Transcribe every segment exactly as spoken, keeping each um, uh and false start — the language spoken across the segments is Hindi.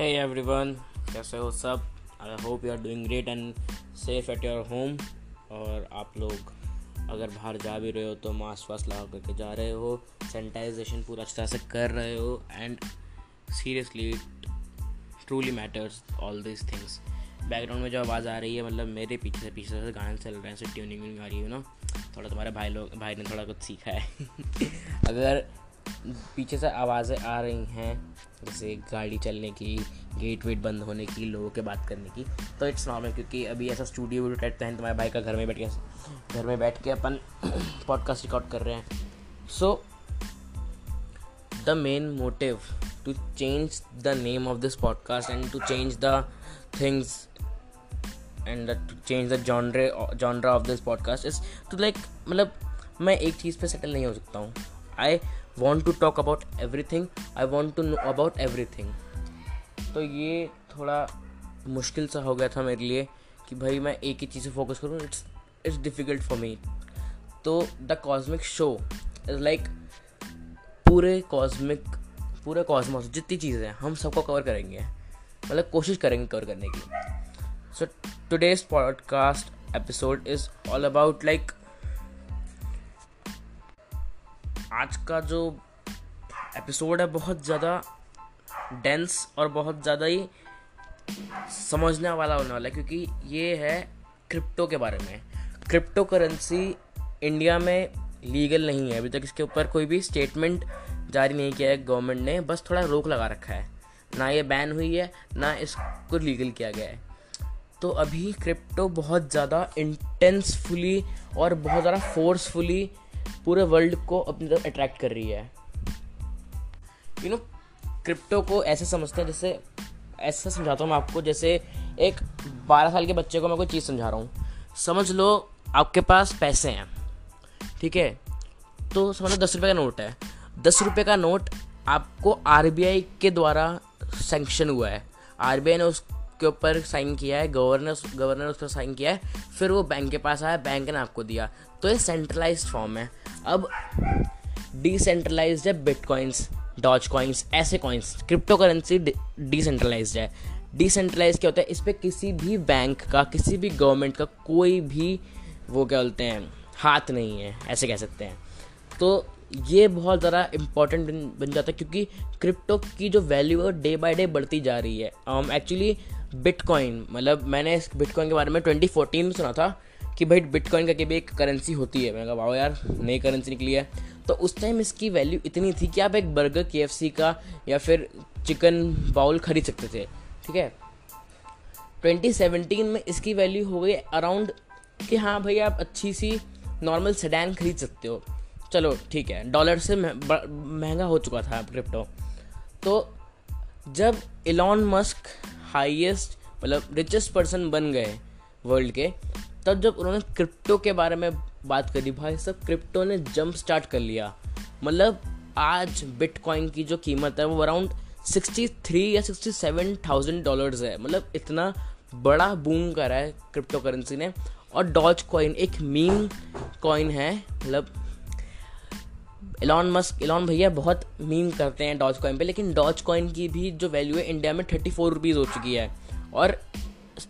हे एवरीवन, कैसे हो सब? I hope you are doing great and safe at your home. और आप लोग अगर बाहर जा भी रहे हो तो मास्क वास्क लगा करके जा रहे हो, सैनिटाइजेशन पूरा अच्छी तरह से कर रहे हो। And seriously truly matters all this things. Background में जो आवाज़ आ रही है, मतलब मेरे पीछे से पीछे से गाने चल रहे हैं, ऐसे ट्यूनिंग आ रही है ना। थोड़ा तुम्हारे भाई लोग भाई ने थोड़ा कुछ सीखा है। अगर पीछे से आवाज़ें आ रही हैं, जैसे गाड़ी चलने की, गेट वेट बंद होने की, लोगों के बात करने की, तो इट्स नॉर्मल, क्योंकि अभी ऐसा स्टूडियो वीडियो टाइप है तुम्हारे भाई का। घर में बैठ के घर में बैठ के अपन पॉडकास्ट रिकॉर्ड कर रहे हैं। So the main motive to change the name of this podcast and to change the things and to change the genre genre of this podcast is to like, मतलब मैं एक चीज़ पे सेटल नहीं हो सकता हूँ। आई want to talk about everything, I want to know about everything। तो ये थोड़ा मुश्किल सा हो गया था मेरे लिए कि भाई मैं एक ही चीज़ पे फोकस करूँ। It's it's difficult for me. तो the cosmic show is like पूरे कॉस्मिक पूरे कॉस्मोस जितनी चीज़ें हैं हम सबको कवर करेंगे, मतलब कोशिश करेंगे कवर करने की। So today's podcast episode is all about like आज का जो एपिसोड है बहुत ज़्यादा डेंस और बहुत ज़्यादा ही समझने वाला होने वाला है, क्योंकि ये है क्रिप्टो के बारे में। क्रिप्टो करेंसी इंडिया में लीगल नहीं है अभी तक, इसके ऊपर कोई भी स्टेटमेंट जारी नहीं किया है गवर्नमेंट ने, बस थोड़ा रोक लगा रखा है। ना ये बैन हुई है, ना इसको लीगल किया गया है। तो अभी क्रिप्टो बहुत ज़्यादा इंटेंसफुली और बहुत ज़्यादा फोर्सफुली पूरे वर्ल्ड को अपनी तरफ अट्रैक्ट कर रही है। यू नो, क्रिप्टो को ऐसे समझते हैं, जैसे ऐसा समझाता हूँ मैं आपको, जैसे एक बारह साल के बच्चे को मैं कोई चीज़ समझा रहा हूँ। समझ लो आपके पास पैसे हैं, ठीक है? तो समझ लो दस रुपये का नोट है। दस रुपये का नोट आपको आरबीआई के द्वारा सैंक्शन हुआ है। आरबीआई ने उसके ऊपर साइन किया है, गवर्नर गवर्नर ने उस पर साइन किया है, फिर वो बैंक के पास आया, बैंक ने आपको दिया। तो ये सेंट्रलाइज्ड फॉर्म है। अब डिसेंट्रलाइज्ड है बिटकॉइंस, डॉज कॉइंस, ऐसे कॉइंस। क्रिप्टो करेंसी डिसेंट्रलाइज्ड है। डिसेंट्रलाइज क्या होता है? इस पर किसी भी बैंक का, किसी भी गवर्नमेंट का कोई भी वो क्या बोलते हैं हाथ नहीं है, ऐसे कह सकते हैं। तो ये बहुत ज़्यादा इम्पॉर्टेंट बन जाता है, क्योंकि क्रिप्टो की जो वैल्यू है डे बाय डे बढ़ती जा रही है। एक्चुअली um, बिटकॉइन, मतलब मैंने इस बिटकॉइन के बारे में ट्वेंटी फोर्टीन में सुना था कि भाई बिटकॉइन करके भी एक करेंसी होती है। मैंने कहा वाओ यार, नई करेंसी निकली है। तो उस टाइम इसकी वैल्यू इतनी थी कि आप एक बर्गर केएफसी का या फिर चिकन बाउल खरीद सकते थे, ठीक है? ट्वेंटी सेवनटीन में इसकी वैल्यू हो गई अराउंड कि हाँ भाई, आप अच्छी सी नॉर्मल सेडान खरीद सकते हो। चलो ठीक है, डॉलर से महंगा हो चुका था आप क्रिप्टो। तो जब एलन मस्क हाईएस्ट, मतलब रिचेस्ट पर्सन बन गए वर्ल्ड के, तब जब उन्होंने क्रिप्टो के बारे में बात करी, भाई सब क्रिप्टो ने जंप स्टार्ट कर लिया। मतलब आज बिटकॉइन की जो कीमत है वो अराउंड सिक्सटी थ्री या सिक्सटी सेवन थाउजेंड डॉलर्स है। मतलब इतना बड़ा बूम करा है क्रिप्टो करेंसी ने। और डॉज कॉइन एक मीम कॉइन है, मतलब एलन मस्क एलन भैया बहुत मीम करते हैं डॉज कॉइन पे, लेकिन डॉज कॉइन की भी जो वैल्यू है इंडिया में थर्टी फोर रुपीज़ हो चुकी है। और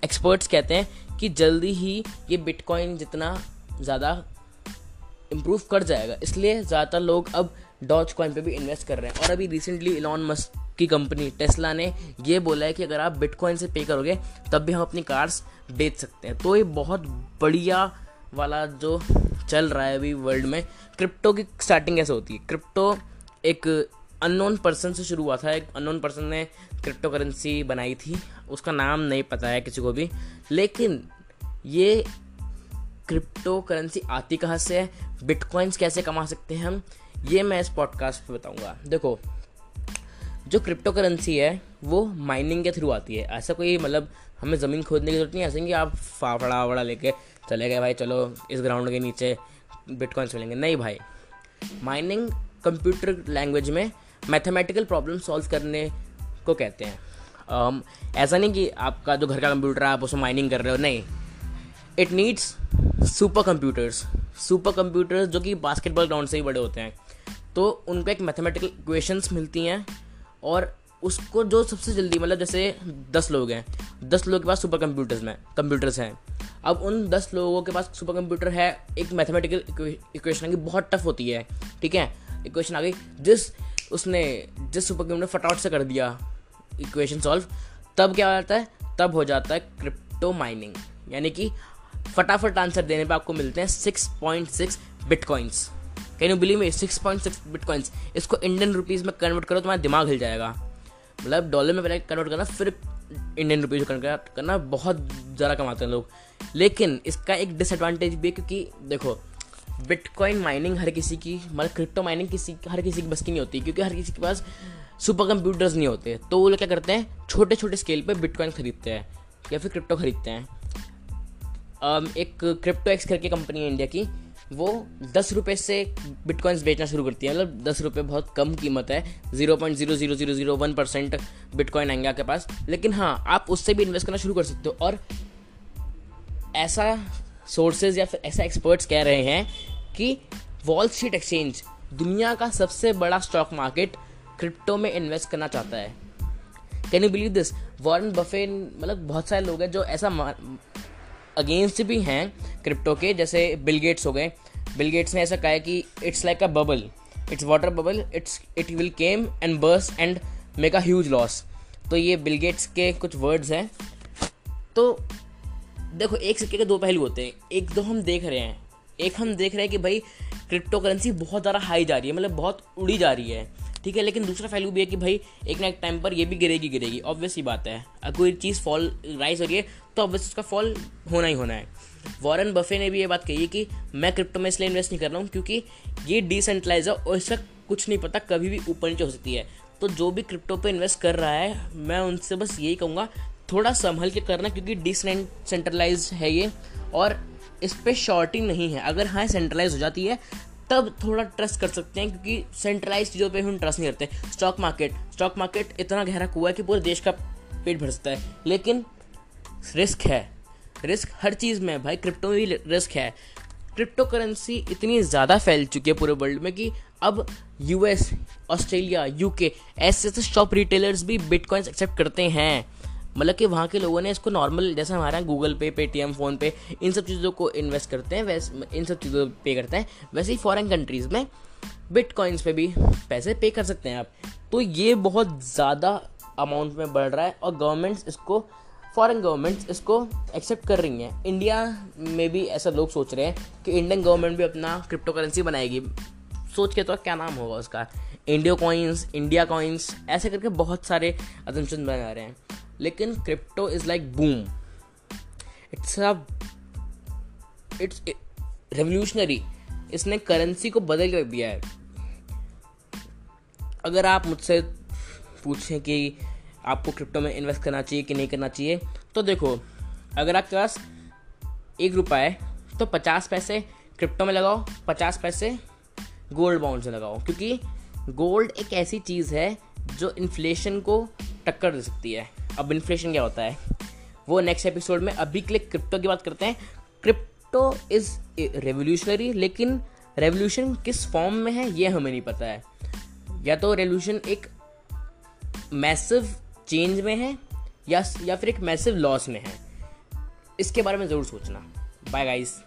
एक्सपर्ट्स कहते हैं कि जल्दी ही ये बिटकॉइन जितना ज़्यादा इम्प्रूव कर जाएगा, इसलिए ज़्यादातर लोग अब डॉज कॉइन पे भी इन्वेस्ट कर रहे हैं। और अभी रिसेंटली एलन मस्क की कंपनी टेस्ला ने ये बोला है कि अगर आप बिटकॉइन से पे करोगे तब भी हम अपनी कार्स बेच सकते हैं। तो ये बहुत बढ़िया वाला जो चल रहा है अभी वर्ल्ड में। क्रिप्टो की स्टार्टिंग ऐसे होती है। क्रिप्टो एक अननोन पर्सन से शुरू हुआ था। एक अननोन पर्सन ने क्रिप्टो करेंसी बनाई थी, उसका नाम नहीं पता है किसी को भी। लेकिन ये क्रिप्टो करेंसी आती कहाँ से है, बिटकॉइंस कैसे कमा सकते हैं हम, ये मैं इस पॉडकास्ट पे बताऊंगा। देखो, जो क्रिप्टो करेंसी है वो माइनिंग के थ्रू आती है। ऐसा कोई, मतलब हमें ज़मीन खोदने की जरूरत नहीं है, ऐसे कि आप फाफड़ा वड़ा लेके चले गए भाई चलो इस ग्राउंड के नीचे बिटकॉइंस मिलेंगे, नहीं भाई। माइनिंग कंप्यूटर लैंग्वेज में मैथमेटिकल प्रॉब्लम सॉल्व करने को कहते हैं। um, ऐसा नहीं कि आपका जो घर का कंप्यूटर है आप उसमें माइनिंग कर रहे हो, नहीं। It needs super computers super computers जो कि बास्केटबॉल ग्राउंड से ही बड़े होते हैं। तो उनको एक मैथमेटिकल इक्वेशंस मिलती हैं और उसको जो सबसे जल्दी, मतलब जैसे दस लोग हैं, दस लोगों के पास सुपर कंप्यूटर्स में कंप्यूटर्स हैं। अब उन दस लोगों के पास सुपर कंप्यूटर है, एक मैथमेटिकल इक्वेशन आ गई, बहुत टफ होती है, ठीक है, इक्वेशन आ गई, जिस उसने जिस सुपर कंप्यूटर ने फटाफट से कर दिया इक्वेशन सॉल्व, तब क्या हो जाता है, तब हो जाता है क्रिप्टो माइनिंग, यानी कि फटाफट आंसर देने पे आपको मिलते हैं six point six bitcoins. Can you believe me, six point six bitcoins. इसको इंडियन रुपीज़ में कन्वर्ट करो, तुम्हारा दिमाग हिल जाएगा। मतलब डॉलर में पहले कन्वर्ट करना, फिर इंडियन रुपीज़ में कन्वर्ट करना। बहुत ज़्यादा कमाते हैं लोग, लेकिन इसका एक डिसएडवांटेज भी है, क्योंकि देखो बिटकॉइन माइनिंग हर किसी की, मतलब क्रिप्टो माइनिंग किसी हर किसी की बस की नहीं होती, क्योंकि हर किसी के पास सुपर कंप्यूटर्स नहीं होते। तो वो लोग क्या करते हैं, छोटे छोटे स्केल पे बिटकॉइन खरीदते हैं या फिर क्रिप्टो खरीदते हैं। एक क्रिप्टो एक्स करके कंपनी है इंडिया की, वो दस रुपये से बिटकॉइंस बेचना शुरू करती है। मतलब दस रुपये बहुत कम कीमत है, zero point zero zero zero zero one percent bitcoin आएंगे आपके पास, लेकिन हाँ आप उससे भी इन्वेस्ट करना शुरू कर सकते हो। और ऐसा सोर्सेज या फिर ऐसा एक्सपर्ट्स कह रहे हैं कि वॉल स्ट्रीट एक्सचेंज, दुनिया का सबसे बड़ा स्टॉक मार्केट, क्रिप्टो में इन्वेस्ट करना चाहता है। Can you believe this. Warren Buffett, मतलब बहुत सारे लोग हैं जो ऐसा अगेंस्ट भी हैं क्रिप्टो के, जैसे बिल गेट्स हो गए। बिल गेट्स ने ऐसा कहा है कि it's like a bubble, it's water bubble, it's it will came and burst and make a huge loss. तो ये बिल गेट्स के कुछ वर्ड्स हैं। तो देखो, एक सिक्के के दो पहलू होते हैं। एक दो हम देख रहे हैं, एक हम देख रहे हैं कि भाई क्रिप्टो करेंसी बहुत ज़्यादा हाई जा रही है, मतलब बहुत उड़ी जा रही है, ठीक है, लेकिन दूसरा पहलू भी है कि भाई एक ना एक टाइम पर ये भी गिरेगी गिरेगी ऑब्वियस ही बात है। अगर कोई चीज़ फॉल राइज हो रही है तो ऑब्वियस उसका फॉल होना ही होना है। वॉरेन बफे ने भी ये बात कही है कि मैं क्रिप्टो में इसलिए इन्वेस्ट नहीं कर रहा हूँ क्योंकि ये डिसेंट्रलाइज है और इसका कुछ नहीं पता, कभी भी ऊपर नीचे हो सकती है। तो जो भी क्रिप्टो पर इन्वेस्ट कर रहा है, मैं उनसे बस यही कहूँगा थोड़ा संभल के करना, क्योंकि डिसेंट्रलाइज है ये और इस पर शॉर्टिंग नहीं है। अगर हाँ सेंट्रलाइज हो जाती है तब थोड़ा ट्रस्ट कर सकते हैं, क्योंकि सेंट्रलाइज चीज़ों पे हम ट्रस्ट नहीं करते। स्टॉक मार्केट स्टॉक मार्केट इतना गहरा कुआं है कि पूरे देश का पेट भर सकता है, लेकिन रिस्क है, रिस्क हर चीज़ में भाई, क्रिप्टो में भी रिस्क है। क्रिप्टो करेंसी इतनी ज़्यादा फैल चुकी है पूरे वर्ल्ड में कि अब यूएस, ऑस्ट्रेलिया, यूके ऐसे ऐसे शॉप रिटेलर्स भी बिटकॉइंस एक्सेप्ट करते हैं। मतलब कि वहाँ के लोगों ने इसको नॉर्मल, जैसे हमारे यहाँ गूगल पे, पेटीएम, फ़ोन पे, इन सब चीज़ों को इन्वेस्ट करते हैं, वैसे इन सब चीज़ों पे पे करते हैं, वैसे ही फॉरेन कंट्रीज़ में बिटकॉइंस पे भी पैसे पे कर सकते हैं आप। तो ये बहुत ज़्यादा अमाउंट में बढ़ रहा है और गवर्नमेंट्स इसको, फॉरेन गवर्नमेंट्स इसको एक्सेप्ट कर रही हैं। इंडिया में भी ऐसा लोग सोच रहे हैं कि इंडियन गवर्नमेंट भी अपना क्रिप्टो करेंसी बनाएगी। सोच के तो क्या नाम होगा उसका, इंडिया कॉइंस, इंडिया कॉइंस, ऐसे करके बहुत सारे असम्पशन बना रहे हैं। लेकिन crypto is like boom, it's a it's revolutionary, इसने करेंसी को बदल कर दिया है। अगर आप मुझसे पूछें कि आपको क्रिप्टो में इन्वेस्ट करना चाहिए कि नहीं करना चाहिए, तो देखो, अगर आपके पास एक रुपया है तो पचास पैसे क्रिप्टो में लगाओ, पचास पैसे गोल्ड बॉन्ड्स में लगाओ, क्योंकि गोल्ड एक ऐसी चीज़ है जो इन्फ्लेशन को टक्कर दे सकती है। अब इन्फ्लेशन क्या होता है वो नेक्स्ट एपिसोड में, अभी के लिए क्रिप्टो की बात करते हैं। क्रिप्टो इज़ रेवोल्यूशनरी, लेकिन रेवोल्यूशन किस फॉर्म में है ये हमें नहीं पता है। या तो रेवोल्यूशन एक मैसिव चेंज में है या या फिर एक मैसिव लॉस में है। इसके बारे में ज़रूर सोचना। Bye guys.